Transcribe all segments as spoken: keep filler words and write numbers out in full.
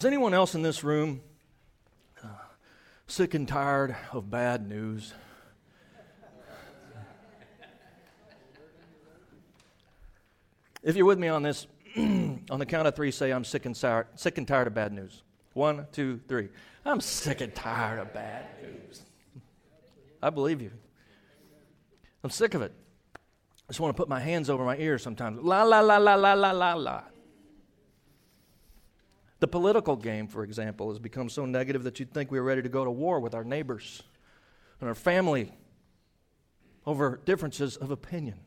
Is anyone else in this room uh, sick and tired of bad news? If you're with me on this, on the count of three, say, I'm sick and, sour, sick and tired of bad news. One, two, three. I'm sick and tired of bad news. I believe you. I'm sick of it. I just want to put my hands over my ears sometimes. La, la, la, la, la, la, la, la. The political game, for example, has become so negative that you'd think we were ready to go to war with our neighbors and our family over differences of opinion.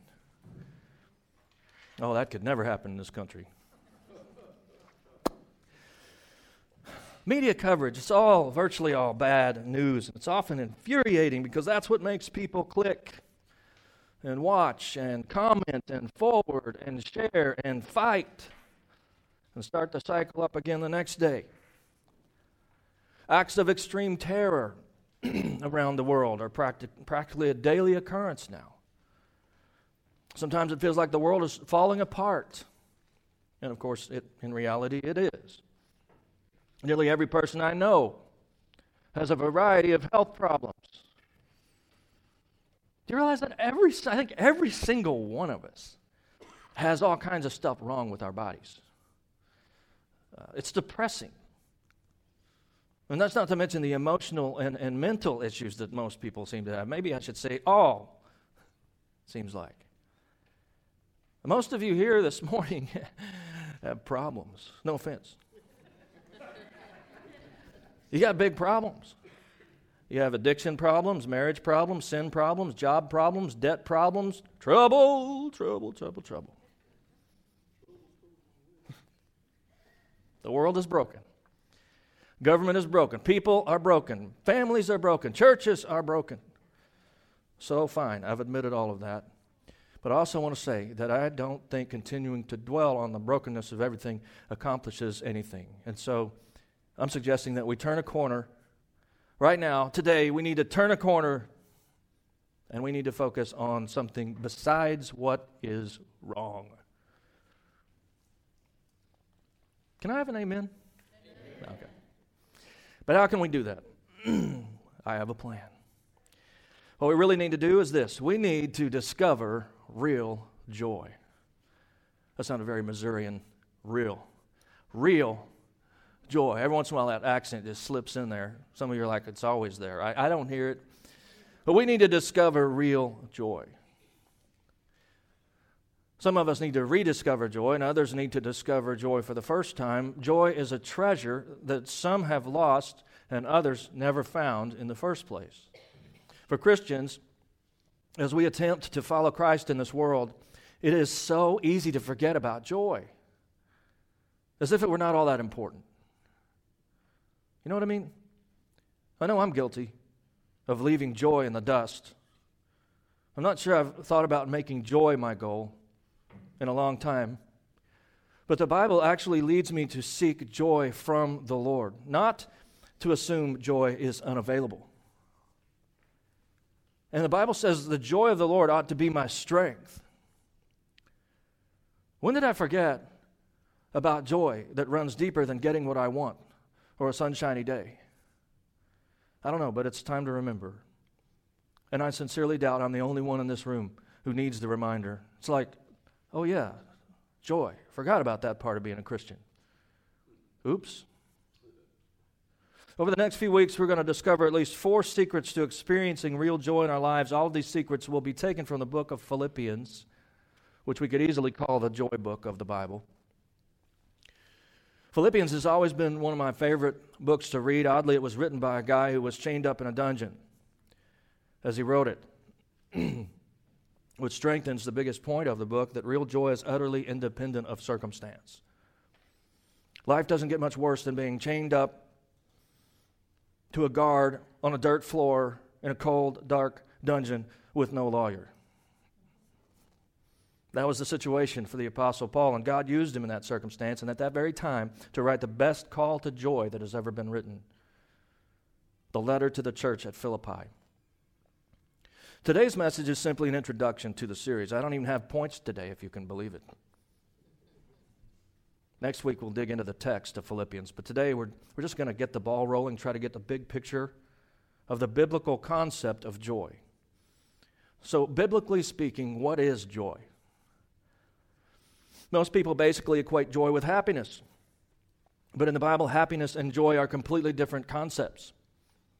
Oh, that could never happen in this country. Media coverage, it's all, virtually all bad news. It's often infuriating because that's what makes people click and watch and comment and forward and share and fight and start the cycle up again the next day. Acts of extreme terror around the world are practic- practically a daily occurrence now. Sometimes it feels like the world is falling apart. And of course, it, in reality, it is. Nearly every person I know has a variety of health problems. Do you realize that every, I think every single one of us has all kinds of stuff wrong with our bodies? Uh, it's depressing. And that's not to mention the emotional and, and mental issues that most people seem to have. Maybe I should say all, seems like. Most of you here this morning have problems. No offense. You got big problems. You have addiction problems, marriage problems, sin problems, job problems, debt problems, trouble, trouble, trouble, trouble. The world is broken. Government is broken. People are broken. Families are broken. Churches are broken. So fine, I've admitted all of that. But I also want to say that I don't think continuing to dwell on the brokenness of everything accomplishes anything. And so I'm suggesting that we turn a corner. Right now, today, we need to turn a corner and we need to focus on something besides what is wrong. Can I have an amen? Amen. Okay. But how can we do that? I have a plan. What we really need to do is this. We need to discover real joy. That sounded very Missourian. Real. Real joy. Every once in a while that accent just slips in there. Some of you are like, it's always there. I, I don't hear it. But we need to discover real joy. Some of us need to rediscover joy, and others need to discover joy for the first time. Joy is a treasure that some have lost and others never found in the first place. For Christians, as we attempt to follow Christ in this world, it is so easy to forget about joy, as if it were not all that important. You know what I mean? I know I'm guilty of leaving joy in the dust. I'm not sure I've thought about making joy my goal in a long time. But the Bible actually leads me to seek joy from the Lord, not to assume joy is unavailable. And the Bible says the joy of the Lord ought to be my strength. When did I forget about joy that runs deeper than getting what I want or a sunshiny day? I don't know, but it's time to remember. And I sincerely doubt I'm the only one in this room who needs the reminder. It's like, oh yeah, joy. Forgot about that part of being a Christian. Oops. Over the next few weeks, we're going to discover at least four secrets to experiencing real joy in our lives. All of these secrets will be taken from the book of Philippians, which we could easily call the joy book of the Bible. Philippians has always been one of my favorite books to read. Oddly, it was written by a guy who was chained up in a dungeon as he wrote it, which strengthens the biggest point of the book, that real joy is utterly independent of circumstance. Life doesn't get much worse than being chained up to a guard on a dirt floor in a cold, dark dungeon with no lawyer. That was the situation for the Apostle Paul, and God used him in that circumstance and at that very time to write the best call to joy that has ever been written, the letter to the church at Philippi. Today's message is simply an introduction to the series. I don't even have points today, if you can believe it. Next week, we'll dig into the text of Philippians. But today, we're, we're just going to get the ball rolling, try to get the big picture of the biblical concept of joy. So, biblically speaking, what is joy? Most people basically equate joy with happiness. But in the Bible, happiness and joy are completely different concepts.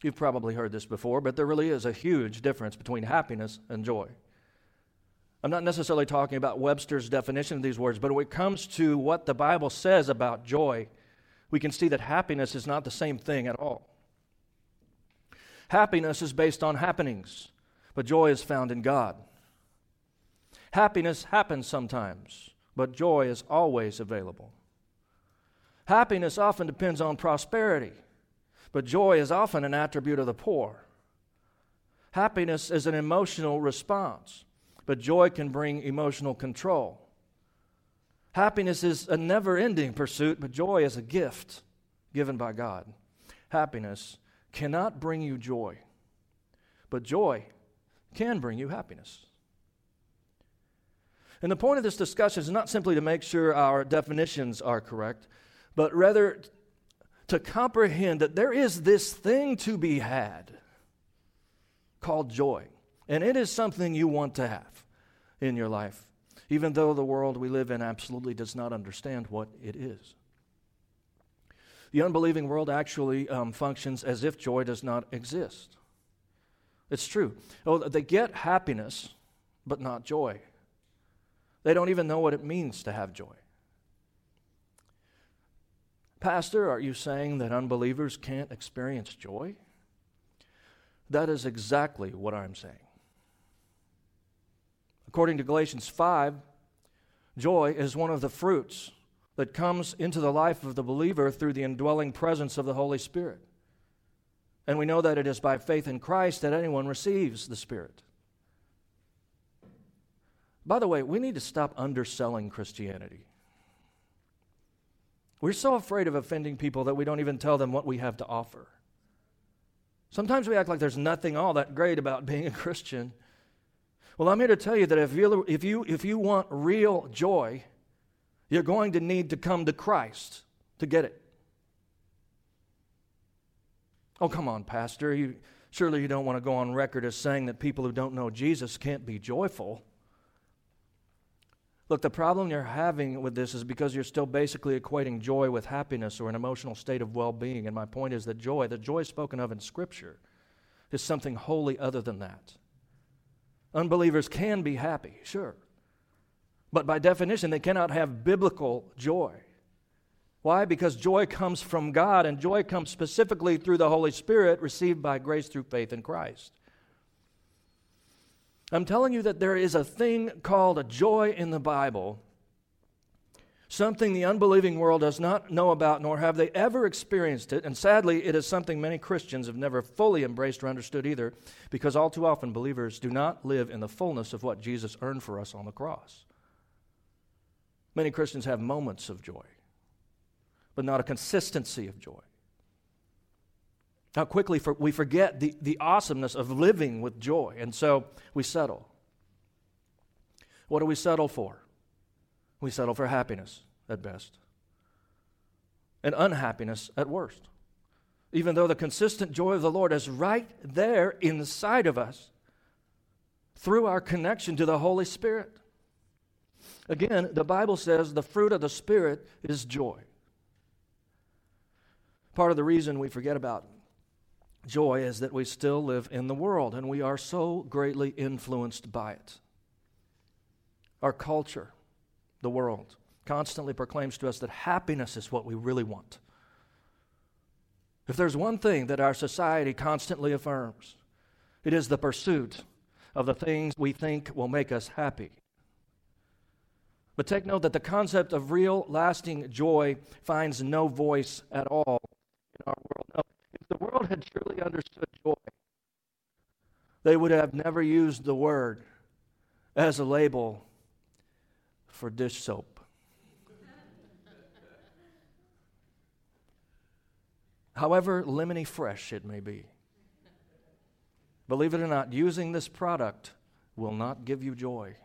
You've probably heard this before, but there really is a huge difference between happiness and joy. I'm not necessarily talking about Webster's definition of these words, but when it comes to what the Bible says about joy, we can see that happiness is not the same thing at all. Happiness is based on happenings, but joy is found in God. Happiness happens sometimes, but joy is always available. Happiness often depends on prosperity, but joy is often an attribute of the poor. Happiness is an emotional response, but joy can bring emotional control. Happiness is a never-ending pursuit, but joy is a gift given by God. Happiness cannot bring you joy, but joy can bring you happiness. And the point of this discussion is not simply to make sure our definitions are correct, but rather to comprehend that there is this thing to be had called joy. And it is something you want to have in your life, even though the world we live in absolutely does not understand what it is. The unbelieving world actually um, functions as if joy does not exist. It's true. Oh, they get happiness, but not joy. They don't even know what it means to have joy. Pastor, are you saying that unbelievers can't experience joy? That is exactly what I'm saying. According to Galatians five, joy is one of the fruits that comes into the life of the believer through the indwelling presence of the Holy Spirit. And we know that it is by faith in Christ that anyone receives the Spirit. By the way, we need to stop underselling Christianity. We're so afraid of offending people that we don't even tell them what we have to offer. Sometimes we act like there's nothing all that great about being a Christian. Well, I'm here to tell you that if you if you if you want real joy, you're going to need to come to Christ to get it. Oh, come on, Pastor. You surely you don't want to go on record as saying that people who don't know Jesus can't be joyful. Look, the problem you're having with this is because you're still basically equating joy with happiness or an emotional state of well-being. And my point is that joy, the joy spoken of in Scripture, is something wholly other than that. Unbelievers can be happy, sure. But by definition, they cannot have biblical joy. Why? Because joy comes from God, and joy comes specifically through the Holy Spirit received by grace through faith in Christ. I'm telling you that there is a thing called a joy in the Bible, something the unbelieving world does not know about, nor have they ever experienced it, and sadly, it is something many Christians have never fully embraced or understood either, because all too often believers do not live in the fullness of what Jesus earned for us on the cross. Many Christians have moments of joy, but not a consistency of joy. How quickly for, we forget the, the awesomeness of living with joy, and so we settle. What do we settle for? We settle for happiness at best, and unhappiness at worst. Even though the consistent joy of the Lord is right there inside of us through our connection to the Holy Spirit. Again, the Bible says the fruit of the Spirit is joy. Part of the reason we forget about joy is that we still live in the world, and we are so greatly influenced by it. Our culture, the world, constantly proclaims to us that happiness is what we really want. If there's one thing that our society constantly affirms, it is the pursuit of the things we think will make us happy. But take note that the concept of real, lasting joy finds no voice at all in our world. No. If the world had truly understood joy, they would have never used the word as a label for dish soap. However lemony fresh it may be, believe it or not, using this product will not give you joy.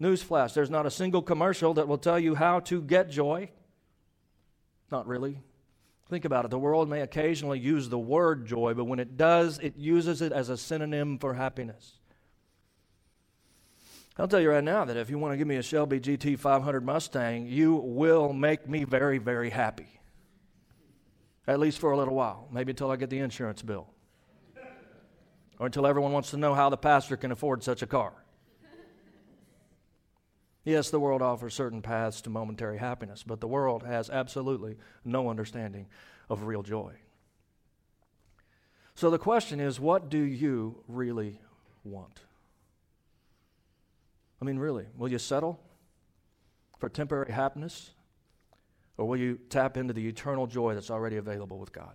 Newsflash, there's not a single commercial that will tell you how to get joy. Not really. Think about it. The world may occasionally use the word joy, but when it does, it uses it as a synonym for happiness. I'll tell you right now that if you want to give me a Shelby G T five hundred Mustang, you will make me very, very happy. At least for a little while. Maybe until I get the insurance bill. Or until everyone wants to know how the pastor can afford such a car. Yes, the world offers certain paths to momentary happiness, but the world has absolutely no understanding of real joy. So the question is, what do you really want? I mean, really, will you settle for temporary happiness, or will you tap into the eternal joy that's already available with God?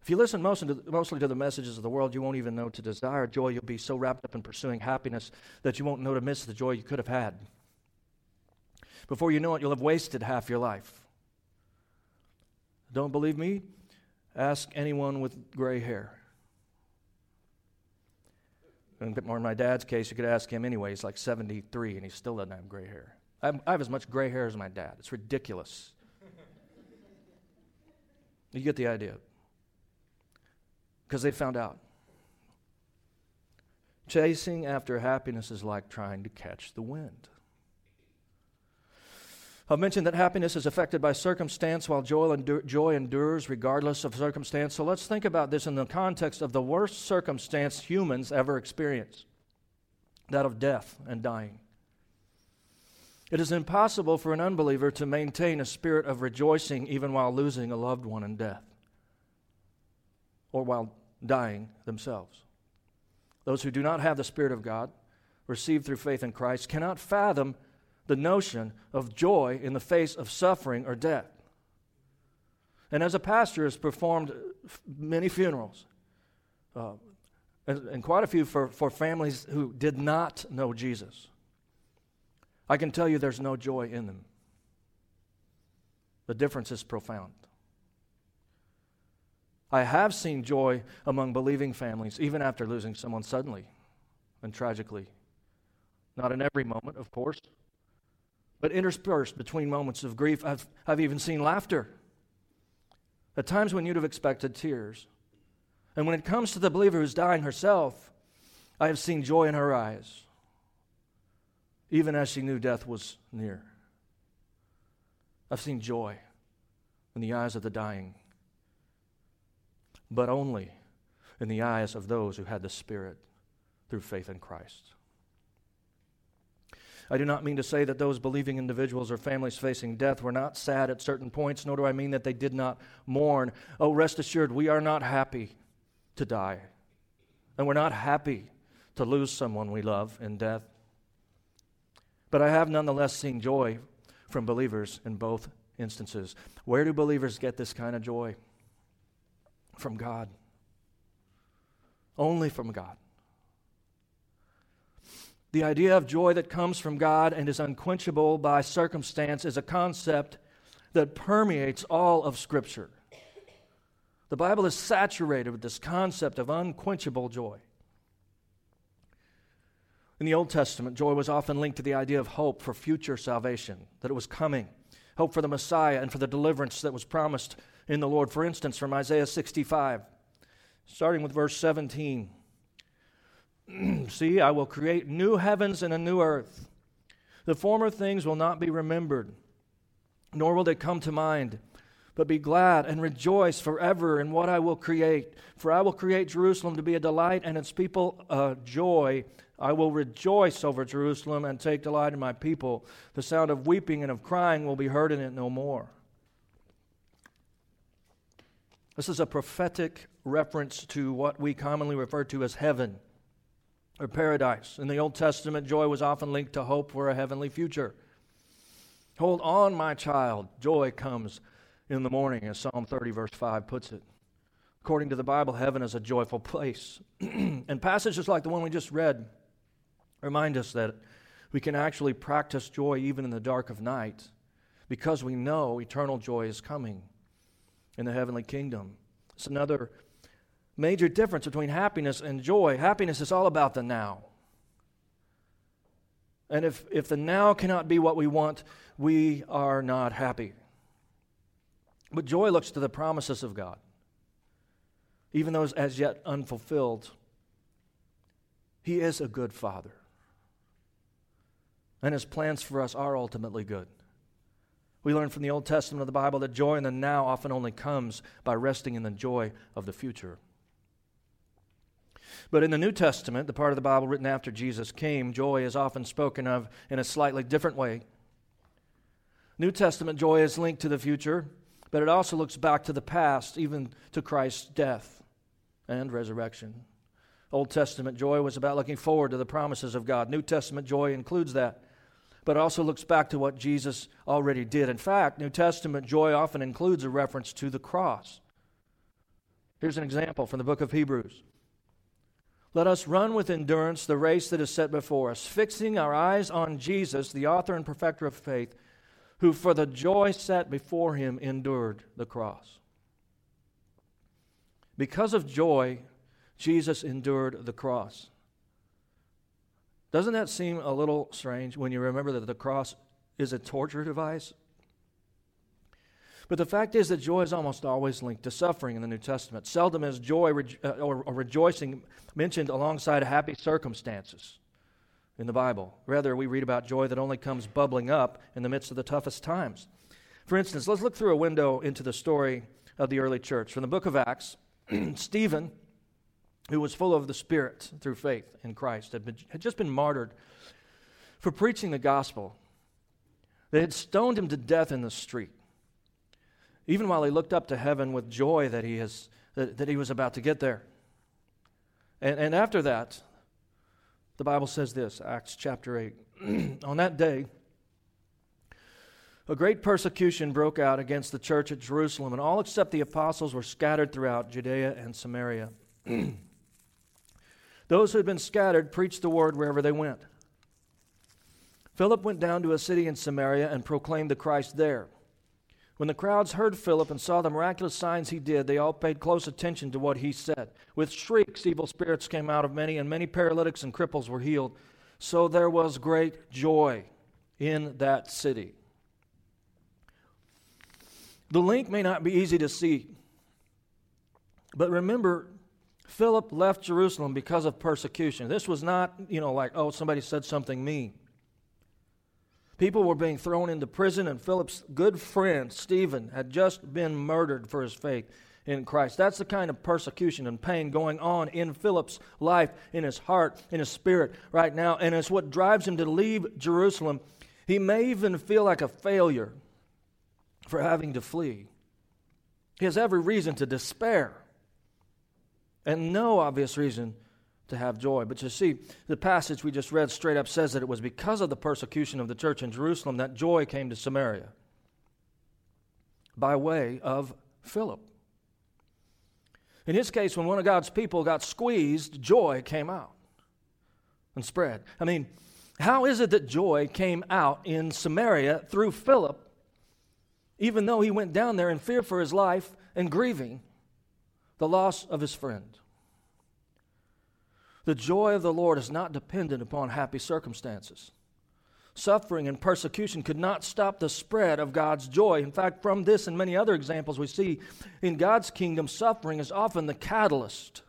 If you listen mostly to the messages of the world, you won't even know to desire joy. You'll be so wrapped up in pursuing happiness that you won't know to miss the joy you could have had. Before you know it, you'll have wasted half your life. Don't believe me? Ask anyone with gray hair. And in my dad's case, you could ask him anyway. He's like seventy-three, and he still doesn't have gray hair. I have as much gray hair as my dad. It's ridiculous. You get the idea. Because they found out. Chasing after happiness is like trying to catch the wind. I've mentioned that happiness is affected by circumstance while joy, endu- joy endures regardless of circumstance. So let's think about this in the context of the worst circumstance humans ever experience, that of death and dying. It is impossible for an unbeliever to maintain a spirit of rejoicing even while losing a loved one in death, or while dying themselves. Those who do not have the Spirit of God, received through faith in Christ, cannot fathom the notion of joy in the face of suffering or death. And as a pastor has performed many funerals, uh, and, and quite a few for, for families who did not know Jesus, I can tell you there's no joy in them. The difference is profound. I have seen joy among believing families, even after losing someone suddenly and tragically. Not in every moment, of course, but interspersed between moments of grief. I've, I've even seen laughter at times when you'd have expected tears. And when it comes to the believer who's dying herself, I have seen joy in her eyes, even as she knew death was near. I've seen joy in the eyes of the dying, but only in the eyes of those who had the Spirit through faith in Christ. I do not mean to say that those believing individuals or families facing death were not sad at certain points, nor do I mean that they did not mourn. Oh, rest assured, we are not happy to die, and we're not happy to lose someone we love in death. But I have nonetheless seen joy from believers in both instances. Where do believers get this kind of joy? From God. Only from God. The idea of joy that comes from God and is unquenchable by circumstance is a concept that permeates all of Scripture. The Bible is saturated with this concept of unquenchable joy. In the Old Testament, joy was often linked to the idea of hope for future salvation, that it was coming, hope for the Messiah and for the deliverance that was promised in the Lord. For instance, from Isaiah sixty-five, starting with verse seventeen. See, I will create new heavens and a new earth. The former things will not be remembered, nor will they come to mind. But be glad and rejoice forever in what I will create. For I will create Jerusalem to be a delight and its people a joy. I will rejoice over Jerusalem and take delight in my people. The sound of weeping and of crying will be heard in it no more. This is a prophetic reference to what we commonly refer to as heaven or paradise. In the Old Testament, joy was often linked to hope for a heavenly future. Hold on, my child, joy comes in the morning, as Psalm thirty, verse five puts it. According to the Bible, heaven is a joyful place. And passages like the one we just read remind us that we can actually practice joy even in the dark of night because we know eternal joy is coming in the heavenly kingdom. It's another major difference between happiness and joy. Happiness is all about the now. And if, if the now cannot be what we want, we are not happy. But joy looks to the promises of God, even those as yet unfulfilled. He is a good Father, and His plans for us are ultimately good. We learn from the Old Testament of the Bible that joy in the now often only comes by resting in the joy of the future. But in the New Testament, the part of the Bible written after Jesus came, joy is often spoken of in a slightly different way. New Testament joy is linked to the future, but it also looks back to the past, even to Christ's death and resurrection. Old Testament joy was about looking forward to the promises of God. New Testament joy includes that, but also looks back to what Jesus already did. In fact, New Testament joy often includes a reference to the cross. Here's an example from the book of Hebrews. Let us run with endurance the race that is set before us, fixing our eyes on Jesus, the author and perfecter of faith, who for the joy set before Him endured the cross. Because of joy, Jesus endured the cross. Doesn't that seem a little strange when you remember that the cross is a torture device? But the fact is that joy is almost always linked to suffering in the New Testament. Seldom is joy rejo- uh, or, or rejoicing mentioned alongside happy circumstances in the Bible. Rather, we read about joy that only comes bubbling up in the midst of the toughest times. For instance, let's look through a window into the story of the early church. From the book of Acts, Stephen, who was full of the Spirit through faith in Christ, had, been, had just been martyred for preaching the gospel. They had stoned him to death in the street. Even while he looked up to heaven with joy that he has that, that he was about to get there. And, and after that, the Bible says this, Acts chapter eight. On that day, a great persecution broke out against the church at Jerusalem, and all except the apostles were scattered throughout Judea and Samaria. Those who had been scattered preached the word wherever they went. Philip went down to a city in Samaria and proclaimed the Christ there. When the crowds heard Philip and saw the miraculous signs he did, they all paid close attention to what he said. With shrieks, evil spirits came out of many, and many paralytics and cripples were healed. So there was great joy in that city. The link may not be easy to see, but remember, Philip left Jerusalem because of persecution. This was not, you know, like, oh, somebody said something mean. People were being thrown into prison, and Philip's good friend, Stephen, had just been murdered for his faith in Christ. That's the kind of persecution and pain going on in Philip's life, in his heart, in his spirit right now, and it's what drives him to leave Jerusalem. He may even feel like a failure for having to flee. He has every reason to despair and no obvious reason to have joy. But you see, the passage we just read straight up says that it was because of the persecution of the church in Jerusalem that joy came to Samaria by way of Philip. In his case, when one of God's people got squeezed, joy came out and spread. I mean, how is it that joy came out in Samaria through Philip, even though he went down there in fear for his life and grieving the loss of his friend? The joy of the Lord is not dependent upon happy circumstances. Suffering and persecution could not stop the spread of God's joy. In fact, from this and many other examples we see, in God's kingdom, suffering is often the catalyst,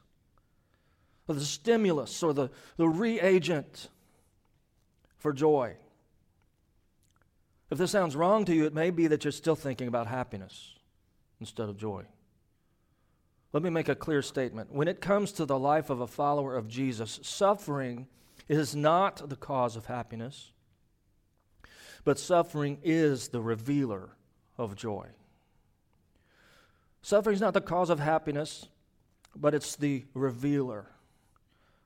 or the stimulus, or the, the reagent for joy. If this sounds wrong to you, it may be that you're still thinking about happiness instead of joy. Let me make a clear statement. When it comes to the life of a follower of Jesus, suffering is not the cause of happiness, but suffering is the revealer of joy. Suffering is not the cause of happiness, but it's the revealer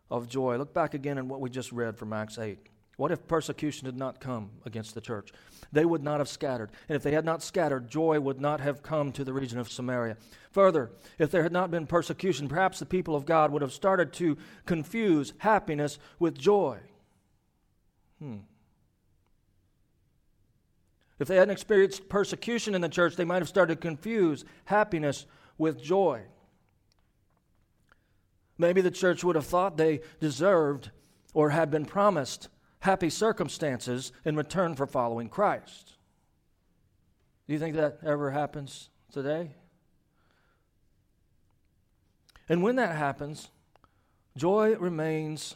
of joy. Look back again at what we just read from Acts eight. What if persecution did not come against the church? They would not have scattered. And if they had not scattered, joy would not have come to the region of Samaria. Further, if there had not been persecution, perhaps the people of God would have started to confuse happiness with joy. Hmm. If they hadn't experienced persecution in the church, they might have started to confuse happiness with joy. Maybe the church would have thought they deserved or had been promised happy circumstances in return for following Christ. Do you think that ever happens today? And when that happens, joy remains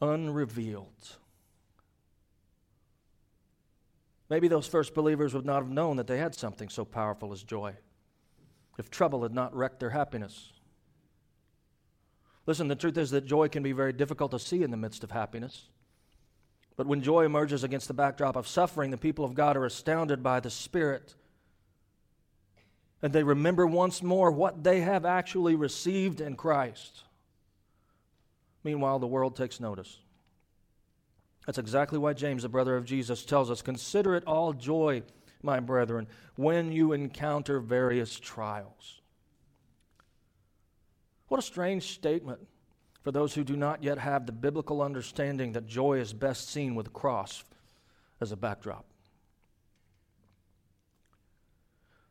unrevealed. Maybe those first believers would not have known that they had something so powerful as joy if trouble had not wrecked their happiness. Listen, the truth is that joy can be very difficult to see in the midst of happiness. But when joy emerges against the backdrop of suffering, the people of God are astounded by the Spirit. And they remember once more what they have actually received in Christ. Meanwhile, the world takes notice. That's exactly why James, the brother of Jesus, tells us, "Consider it all joy, my brethren, when you encounter various trials." What a strange statement for those who do not yet have the biblical understanding that joy is best seen with the cross as a backdrop.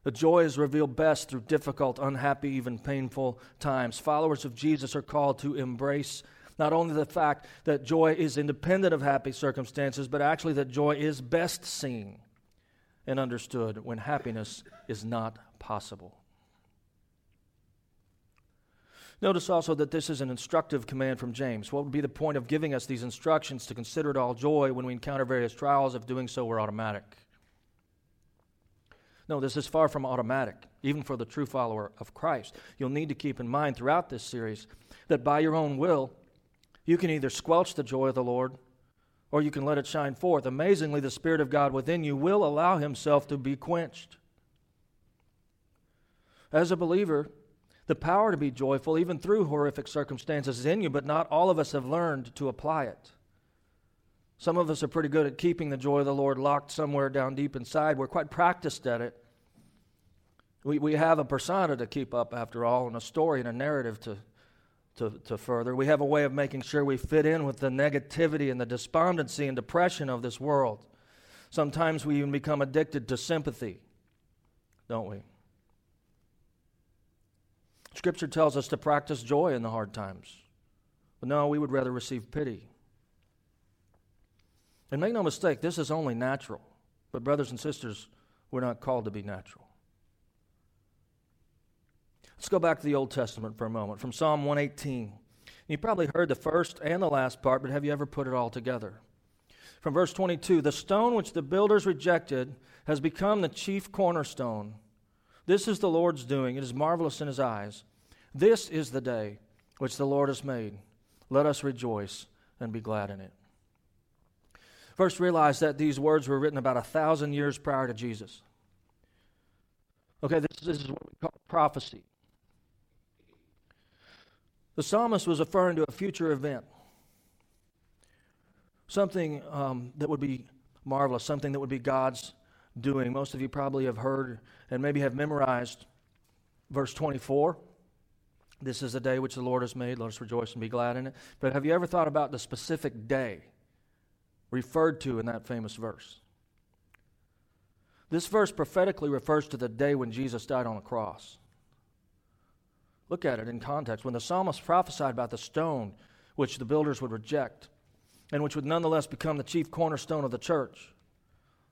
The joy is revealed best through difficult, unhappy, even painful times. Followers of Jesus are called to embrace not only the fact that joy is independent of happy circumstances, but actually that joy is best seen and understood when happiness is not possible. Notice also that this is an instructive command from James. What would be the point of giving us these instructions to consider it all joy when we encounter various trials if doing so were automatic? No, this is far from automatic, even for the true follower of Christ. You'll need to keep in mind throughout this series that by your own will, you can either squelch the joy of the Lord or you can let it shine forth. Amazingly, the Spirit of God within you will allow Himself to be quenched. As a believer, the power to be joyful, even through horrific circumstances, is in you, but not all of us have learned to apply it. Some of us are pretty good at keeping the joy of the Lord locked somewhere down deep inside. We're quite practiced at it. We we have a persona to keep up, after all, and a story and a narrative to, to, to further. We have a way of making sure we fit in with the negativity and the despondency and depression of this world. Sometimes we even become addicted to sympathy, don't we? Scripture tells us to practice joy in the hard times. But no, we would rather receive pity. And make no mistake, this is only natural. But brothers and sisters, we're not called to be natural. Let's go back to the Old Testament for a moment, from Psalm one eighteen. You probably heard the first and the last part, but have you ever put it all together? From verse twenty-two, "The stone which the builders rejected has become the chief cornerstone. This is the Lord's doing. It is marvelous in His eyes. This is the day which the Lord has made. Let us rejoice and be glad in it." First, realize that these words were written about a thousand years prior to Jesus. Okay, this, this is what we call prophecy. The psalmist was referring to a future event, something um, that would be marvelous, something that would be God's doing. Most of you probably have heard and maybe have memorized verse twenty-four. This is the day which the Lord has made. Let us rejoice and be glad in it. But have you ever thought about the specific day referred to in that famous verse? This verse prophetically refers to the day when Jesus died on the cross. Look at it in context. When the psalmist prophesied about the stone which the builders would reject and which would nonetheless become the chief cornerstone of the church,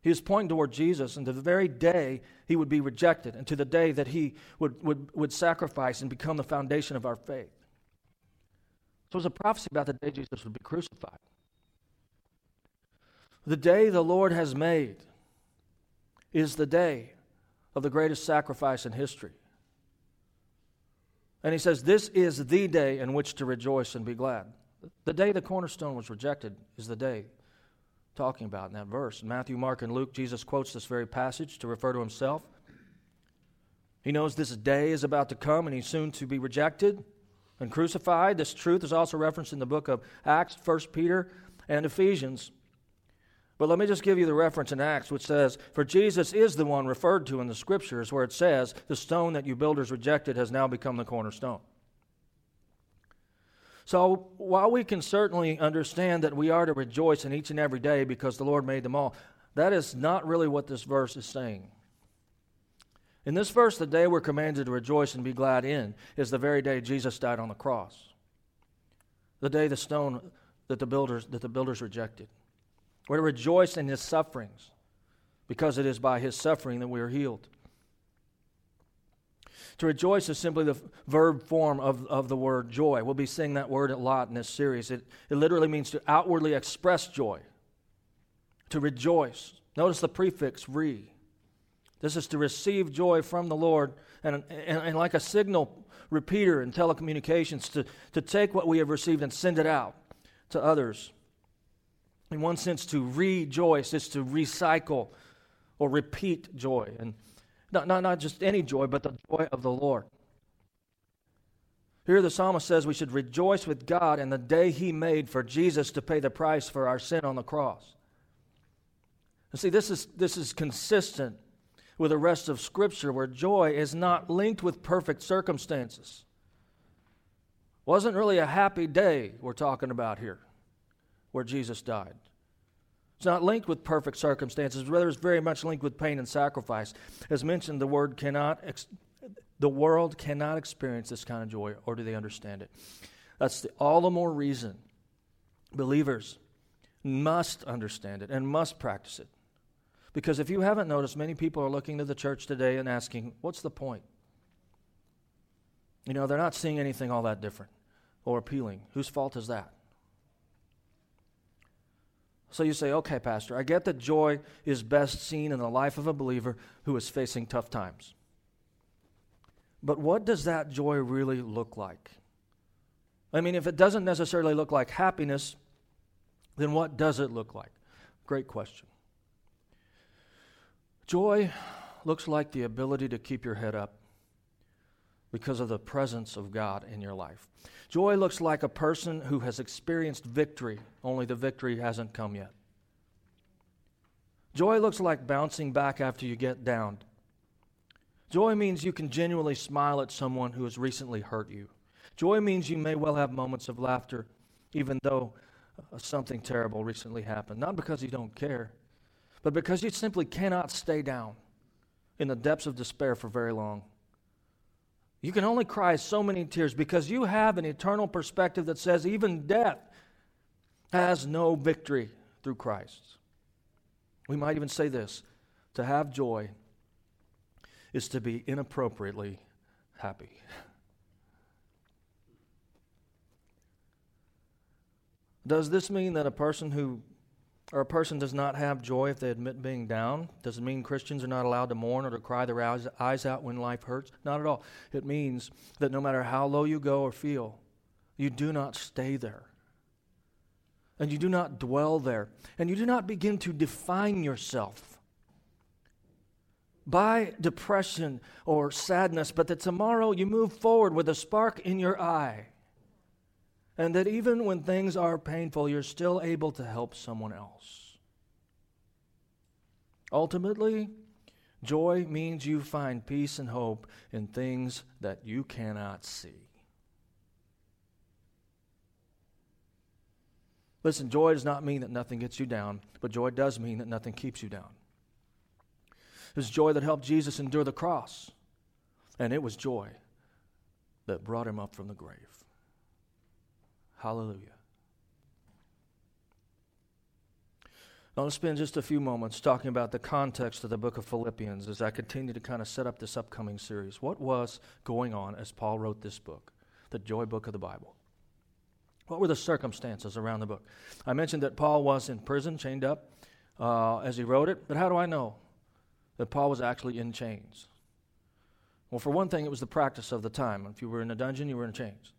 he was pointing toward Jesus and to the very day He would be rejected and to the day that He would, would, would sacrifice and become the foundation of our faith. So it was a prophecy about the day Jesus would be crucified. The day the Lord has made is the day of the greatest sacrifice in history. And He says, this is the day in which to rejoice and be glad. The day the cornerstone was rejected is the day talking about in that verse. In Matthew, Mark, and Luke, Jesus quotes this very passage to refer to Himself. He knows this day is about to come and He's soon to be rejected and crucified. This truth is also referenced in the book of Acts, First Peter, and Ephesians. But let me just give you the reference in Acts, which says, "For Jesus is the one referred to in the Scriptures, where it says, 'The stone that you builders rejected has now become the cornerstone.'" So while we can certainly understand that we are to rejoice in each and every day because the Lord made them all, that is not really what this verse is saying. In this verse, the day we're commanded to rejoice and be glad in is the very day Jesus died on the cross. The day the stone that the builders that the builders rejected. We're to rejoice in his sufferings, because it is by his suffering that we are healed. To rejoice is simply the verb form of, of the word joy. We'll be seeing that word a lot in this series. It, it literally means to outwardly express joy, to rejoice. Notice the prefix re. This is to receive joy from the Lord, and, and, and like a signal repeater in telecommunications, to, to take what we have received and send it out to others. In one sense, to rejoice is to recycle or repeat joy, and Not, not, not just any joy, but the joy of the Lord. Here the psalmist says we should rejoice with God in the day he made for Jesus to pay the price for our sin on the cross. And see, this is, this is consistent with the rest of Scripture, where joy is not linked with perfect circumstances. Wasn't really a happy day we're talking about here, where Jesus died. It's not linked with perfect circumstances, rather it's very much linked with pain and sacrifice. As mentioned, the word cannot, ex- the world cannot experience this kind of joy, or do they understand it? That's the, all the more reason believers must understand it and must practice it. Because if you haven't noticed, many people are looking to the church today and asking, what's the point? You know, they're not seeing anything all that different or appealing. Whose fault is that? So you say, okay, Pastor, I get that joy is best seen in the life of a believer who is facing tough times. But what does that joy really look like? I mean, if it doesn't necessarily look like happiness, then what does it look like? Great question. Joy looks like the ability to keep your head up because of the presence of God in your life. Joy looks like a person who has experienced victory, only the victory hasn't come yet. Joy looks like bouncing back after you get downed. Joy means you can genuinely smile at someone who has recently hurt you. Joy means you may well have moments of laughter, even though something terrible recently happened. Not because you don't care, but because you simply cannot stay down in the depths of despair for very long. You can only cry so many tears because you have an eternal perspective that says even death has no victory through Christ. We might even say this: to have joy is to be inappropriately happy. Does this mean that a person who, or a person does not have joy if they admit being down? Does it mean Christians are not allowed to mourn or to cry their eyes out when life hurts? Not at all. It means that no matter how low you go or feel, you do not stay there. And you do not dwell there. And you do not begin to define yourself by depression or sadness, but that tomorrow you move forward with a spark in your eye. And that even when things are painful, you're still able to help someone else. Ultimately, joy means you find peace and hope in things that you cannot see. Listen, joy does not mean that nothing gets you down, but joy does mean that nothing keeps you down. It was joy that helped Jesus endure the cross, and it was joy that brought him up from the grave. Hallelujah. Now let's spend just a few moments talking about the context of the book of Philippians as I continue to kind of set up this upcoming series. What was going on as Paul wrote this book, the joy book of the Bible? What were the circumstances around the book? I mentioned that Paul was in prison, chained up, uh, as he wrote it, but how do I know that Paul was actually in chains? Well, for one thing, it was the practice of the time. If you were in a dungeon, you were in chains.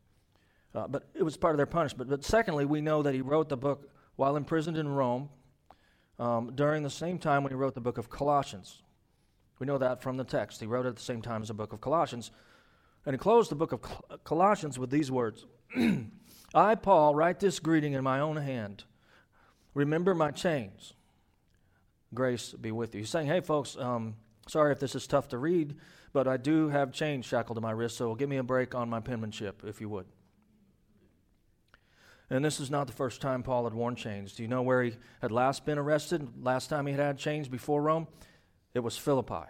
Uh, but it was part of their punishment. But secondly, we know that he wrote the book while imprisoned in Rome um, during the same time when he wrote the book of Colossians. We know that from the text. He wrote it at the same time as the book of Colossians. And he closed the book of Col- Colossians with these words. I, Paul, write this greeting in my own hand. Remember my chains. Grace be with you. He's saying, hey, folks, um, sorry if this is tough to read, but I do have chains shackled to my wrist, so give me a break on my penmanship, if you would. And this is not the first time Paul had worn chains. Do you know where he had last been arrested? Last time he had had chains before Rome? It was Philippi.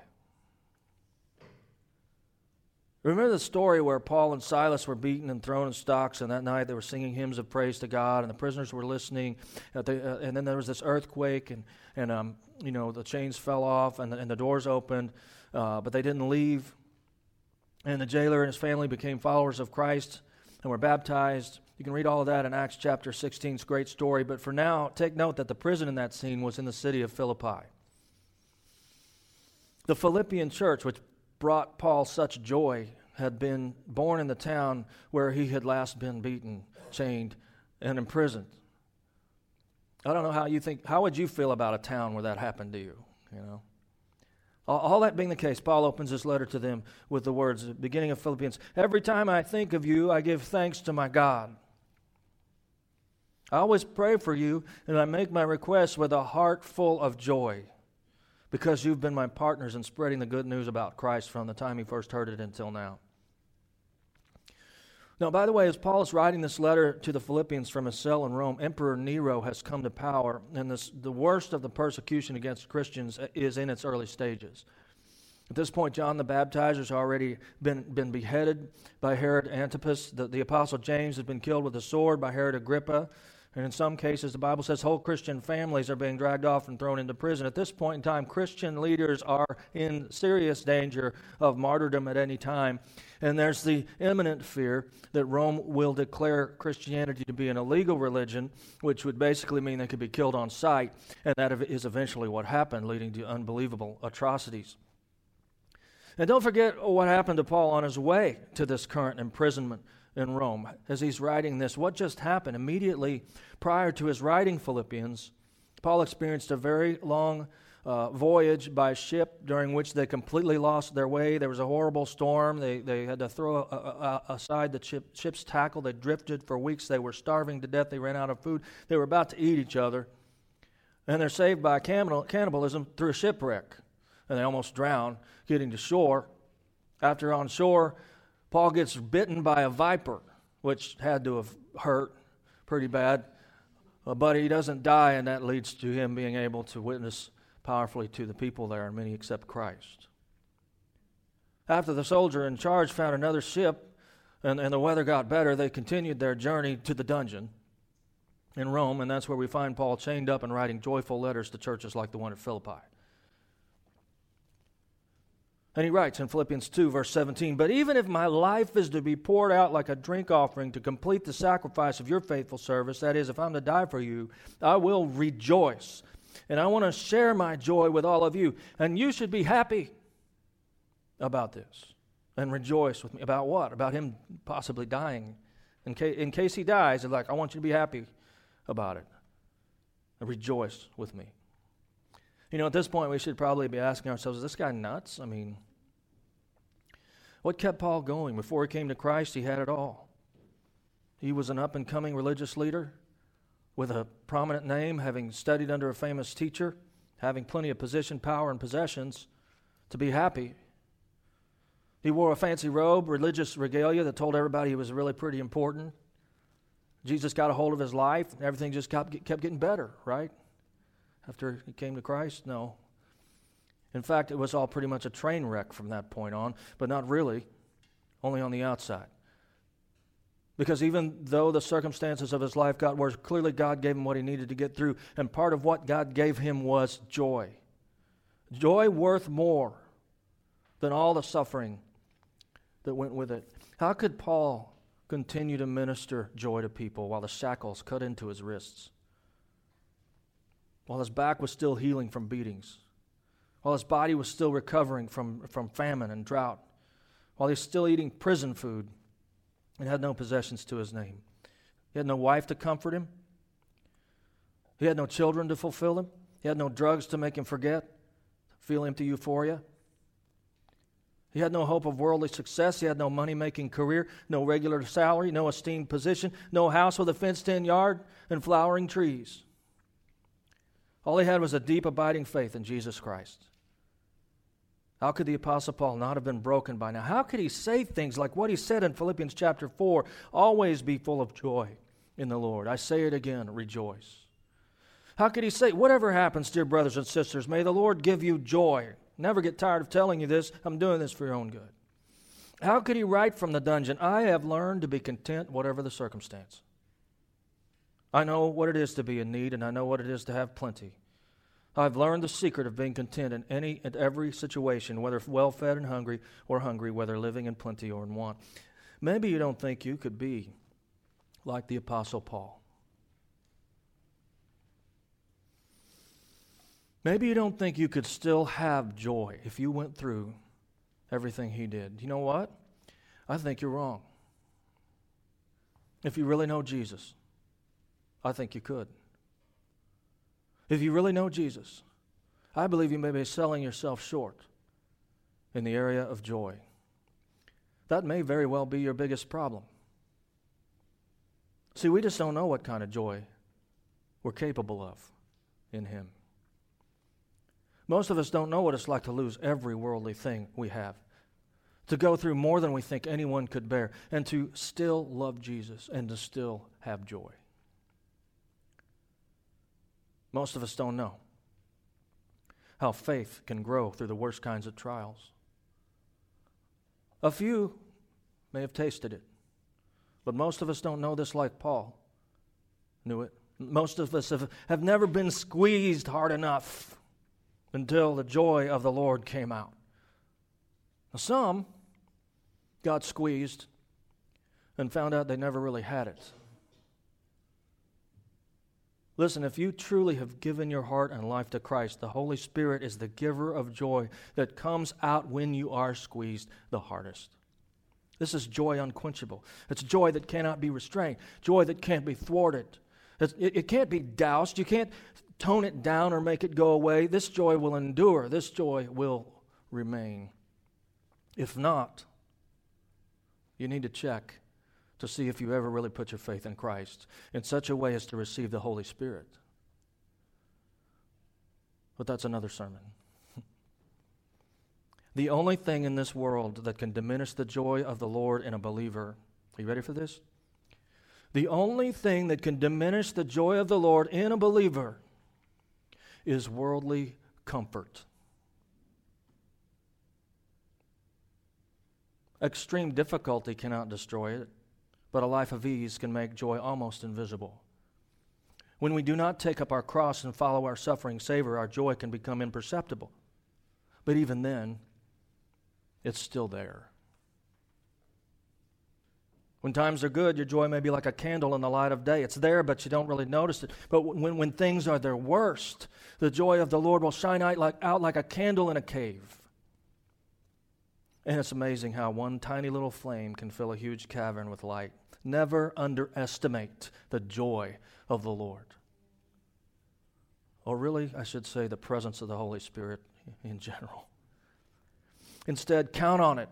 Remember the story where Paul and Silas were beaten and thrown in stocks, and that night they were singing hymns of praise to God, and the prisoners were listening, at the, uh, and then there was this earthquake, and, and um, you know, the chains fell off, and the, and the doors opened, uh, but they didn't leave, and the jailer and his family became followers of Christ and were baptized. You can read all of that in Acts chapter sixteen. It's a great story, but for now, take note that the prison in that scene was in the city of Philippi. The Philippian church, which brought Paul such joy, had been born in the town where he had last been beaten, chained, and imprisoned. I don't know how you think, how would you feel about a town where that happened to you, you know? All, all that being the case, Paul opens his letter to them with the words, the beginning of Philippians, "Every time I think of you, I give thanks to my God. I always pray for you, and I make my requests with a heart full of joy, because you've been my partners in spreading the good news about Christ from the time he first heard it until now." Now, by the way, as Paul is writing this letter to the Philippians from his cell in Rome, Emperor Nero has come to power, and this, the worst of the persecution against Christians is in its early stages. At this point, John the Baptizer has already been, been beheaded by Herod Antipas. The, the Apostle James has been killed with a sword by Herod Agrippa. And in some cases, the Bible says whole Christian families are being dragged off and thrown into prison. At this point in time, Christian leaders are in serious danger of martyrdom at any time. And there's the imminent fear that Rome will declare Christianity to be an illegal religion, which would basically mean they could be killed on sight. And that is eventually what happened, leading to unbelievable atrocities. And don't forget what happened to Paul on his way to this current imprisonment in Rome. As he's writing this, what just happened? Immediately prior to his writing Philippians, Paul experienced a very long uh, voyage by ship, during which they completely lost their way. There was a horrible storm. They they had to throw a, a, aside the ship, ship's tackle. They drifted for weeks. They were starving to death. They ran out of food. They were about to eat each other. And they're saved by cannibalism through a shipwreck. And they almost drown getting to shore. After on shore, Paul gets bitten by a viper, which had to have hurt pretty bad, but he doesn't die, and that leads to him being able to witness powerfully to the people there, and many accept Christ. After the soldier in charge found another ship, and, and the weather got better, they continued their journey to the dungeon in Rome, and that's where we find Paul chained up and writing joyful letters to churches like the one at Philippi. And he writes in Philippians two, verse seventeen, "But even if my life is to be poured out like a drink offering to complete the sacrifice of your faithful service, that is, if I'm to die for you, I will rejoice. And I want to share my joy with all of you. And you should be happy about this and rejoice with me." About what? About him possibly dying. In, ca- in case he dies, it's like, I want you to be happy about it. And rejoice with me. You know, at this point, we should probably be asking ourselves, is this guy nuts? I mean, what kept Paul going? Before he came to Christ, he had it all. He was an up-and-coming religious leader with a prominent name, having studied under a famous teacher, having plenty of position, power, and possessions to be happy. He wore a fancy robe, religious regalia that told everybody he was really pretty important. Jesus got a hold of his life, and everything just kept getting better, right? After he came to Christ? No. In fact, it was all pretty much a train wreck from that point on, but not really, only on the outside. Because even though the circumstances of his life got worse, clearly God gave him what he needed to get through, and part of what God gave him was joy. Joy worth more than all the suffering that went with it. How could Paul continue to minister joy to people while the shackles cut into his wrists? While his back was still healing from beatings, while his body was still recovering from, from famine and drought, while he's still eating prison food and had no possessions to his name. He had no wife to comfort him. He had no children to fulfill him. He had no drugs to make him forget, feel empty euphoria. He had no hope of worldly success. He had no money-making career, no regular salary, no esteemed position, no house with a fenced-in yard and flowering trees. All he had was a deep, abiding faith in Jesus Christ. How could the Apostle Paul not have been broken by now? How could he say things like what he said in Philippians chapter four, "Always be full of joy in the Lord. I say it again, rejoice." How could he say, "Whatever happens, dear brothers and sisters, may the Lord give you joy. Never get tired of telling you this. I'm doing this for your own good." How could he write from the dungeon, "I have learned to be content whatever the circumstance. I know what it is to be in need, and I know what it is to have plenty. I've learned the secret of being content in any and every situation, whether well-fed and hungry or hungry, whether living in plenty or in want." Maybe you don't think you could be like the Apostle Paul. Maybe you don't think you could still have joy if you went through everything he did. You know what? I think you're wrong. If you really know Jesus, I think you could. If you really know Jesus, I believe you may be selling yourself short in the area of joy. That may very well be your biggest problem. See, we just don't know what kind of joy we're capable of in Him. Most of us don't know what it's like to lose every worldly thing we have, to go through more than we think anyone could bear, and to still love Jesus and to still have joy. Most of us don't know how faith can grow through the worst kinds of trials. A few may have tasted it, but most of us don't know this like Paul knew it. Most of us have, have never been squeezed hard enough until the joy of the Lord came out. Now, some got squeezed and found out they never really had it. Listen, if you truly have given your heart and life to Christ, the Holy Spirit is the giver of joy that comes out when you are squeezed the hardest. This is joy unquenchable. It's joy that cannot be restrained, joy that can't be thwarted. It, it can't be doused. You can't tone it down or make it go away. This joy will endure. This joy will remain. If not, you need to check to see if you ever really put your faith in Christ in such a way as to receive the Holy Spirit. But that's another sermon. The only thing in this world that can diminish the joy of the Lord in a believer, are you ready for this? The only thing that can diminish the joy of the Lord in a believer is worldly comfort. Extreme difficulty cannot destroy it, but a life of ease can make joy almost invisible. When we do not take up our cross and follow our suffering Savior, our joy can become imperceptible. But even then, it's still there. When times are good, your joy may be like a candle in the light of day. It's there, but you don't really notice it. But when, when things are their worst, the joy of the Lord will shine out like, out like a candle in a cave. And it's amazing how one tiny little flame can fill a huge cavern with light. Never underestimate the joy of the Lord. Or really, I should say the presence of the Holy Spirit in general. Instead, count on it.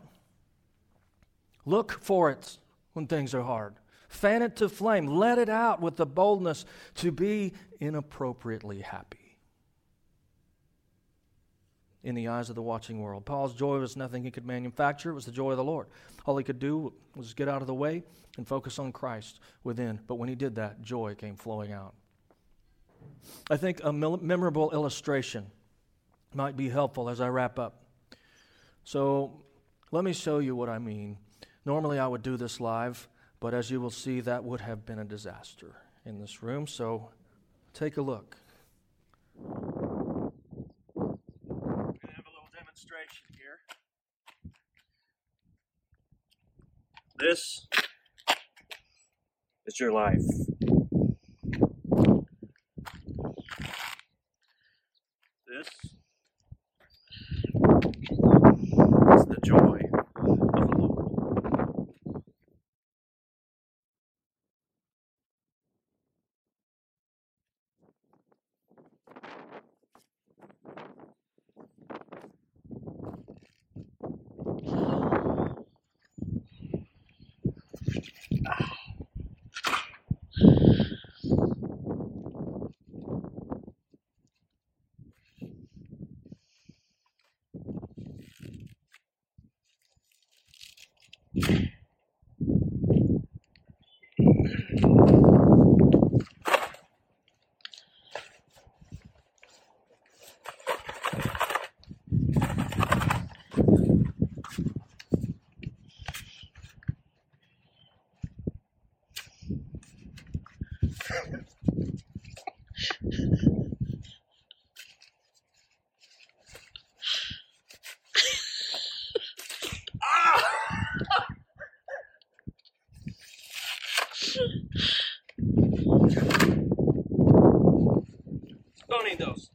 Look for it when things are hard. Fan it to flame. Let it out with the boldness to be inappropriately happy in the eyes of the watching world. Paul's joy was nothing he could manufacture. It was the joy of the Lord. All he could do was get out of the way and focus on Christ within. But when he did that, joy came flowing out. I think a mil- memorable illustration might be helpful as I wrap up. So let me show you what I mean. Normally I would do this live, but as you will see, that would have been a disaster in this room. So take a look. Here. This is your life. This is the joy of the Lord. con ellos.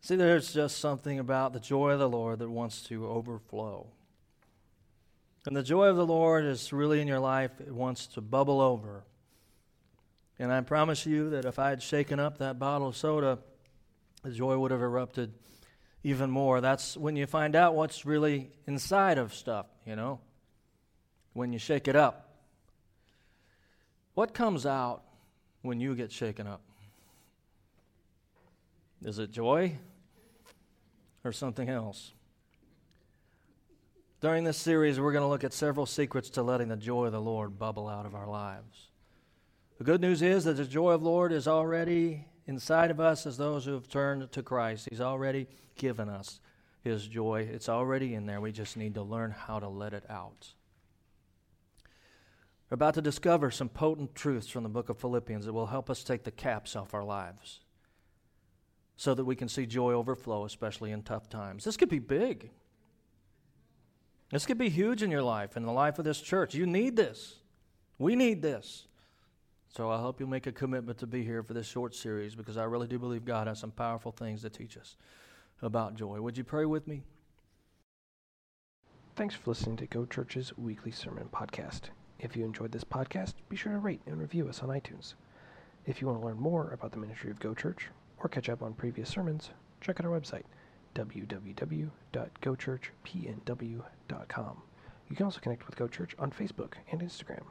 See, there's just something about the joy of the Lord that wants to overflow. And the joy of the Lord is really in your life. It wants to bubble over. And I promise you that if I had shaken up that bottle of soda, the joy would have erupted even more. That's when you find out what's really inside of stuff, you know, when you shake it up. What comes out when you get shaken up? Is it joy? Or something else? During this series, we're going to look at several secrets to letting the joy of the Lord bubble out of our lives. The good news is that the joy of the Lord is already inside of us as those who have turned to Christ. He's already given us His joy. It's already in there. We just need to learn how to let it out. We're about to discover some potent truths from the book of Philippians that will help us take the caps off our lives, so that we can see joy overflow, especially in tough times. This could be big. This could be huge in your life, in the life of this church. You need this. We need this. So I hope you'll make a commitment to be here for this short series, because I really do believe God has some powerful things to teach us about joy. Would you pray with me? Thanks for listening to Go Church's weekly sermon podcast. If you enjoyed this podcast, be sure to rate and review us on iTunes. If you want to learn more about the ministry of Go Church, or catch up on previous sermons, check out our website, w w w dot go church p n w dot com. You can also connect with Go Church on Facebook and Instagram.